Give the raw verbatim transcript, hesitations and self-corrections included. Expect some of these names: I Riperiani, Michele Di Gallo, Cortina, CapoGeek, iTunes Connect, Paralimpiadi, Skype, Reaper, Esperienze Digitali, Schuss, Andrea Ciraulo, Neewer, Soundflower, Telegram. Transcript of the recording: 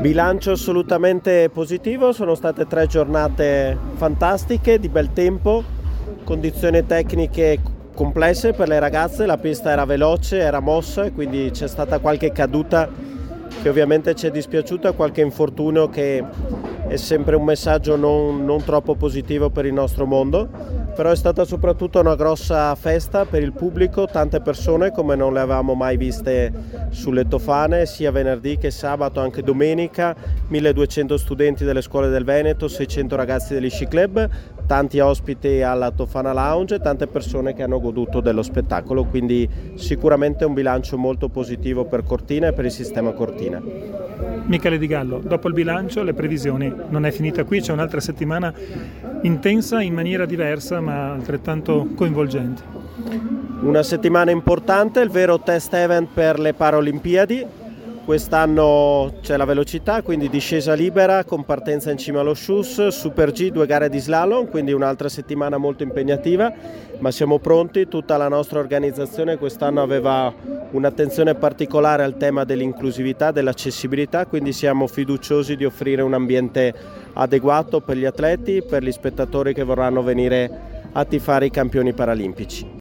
Bilancio assolutamente positivo, sono state tre giornate fantastiche, di bel tempo, condizioni tecniche complesse per le ragazze, la pista era veloce, era mossa e quindi c'è stata qualche caduta che ovviamente ci è dispiaciuta, qualche infortunio che è sempre un messaggio non, non troppo positivo per il nostro mondo, però è stata soprattutto una grossa festa per il pubblico, tante persone come non le avevamo mai viste sulle Tofane, sia venerdì che sabato, anche domenica, milleduecento studenti delle scuole del Veneto, seicento ragazzi degli sci club, tanti ospiti alla Tofana Lounge, tante persone che hanno goduto dello spettacolo, quindi sicuramente un bilancio molto positivo per Cortina e per il sistema Cortina. Michele Di Gallo, dopo il bilancio le previsioni, non è finita qui, c'è un'altra settimana intensa in maniera diversa ma altrettanto coinvolgente. Una settimana importante, il vero test event per le Paralimpiadi, quest'anno c'è la velocità, quindi discesa libera con partenza in cima allo Schuss, Super G, due gare di slalom, quindi un'altra settimana molto impegnativa, ma siamo pronti, tutta la nostra organizzazione quest'anno aveva un'attenzione particolare al tema dell'inclusività, dell'accessibilità, quindi siamo fiduciosi di offrire un ambiente adeguato per gli atleti, per gli spettatori che vorranno venire a tifare i campioni paralimpici.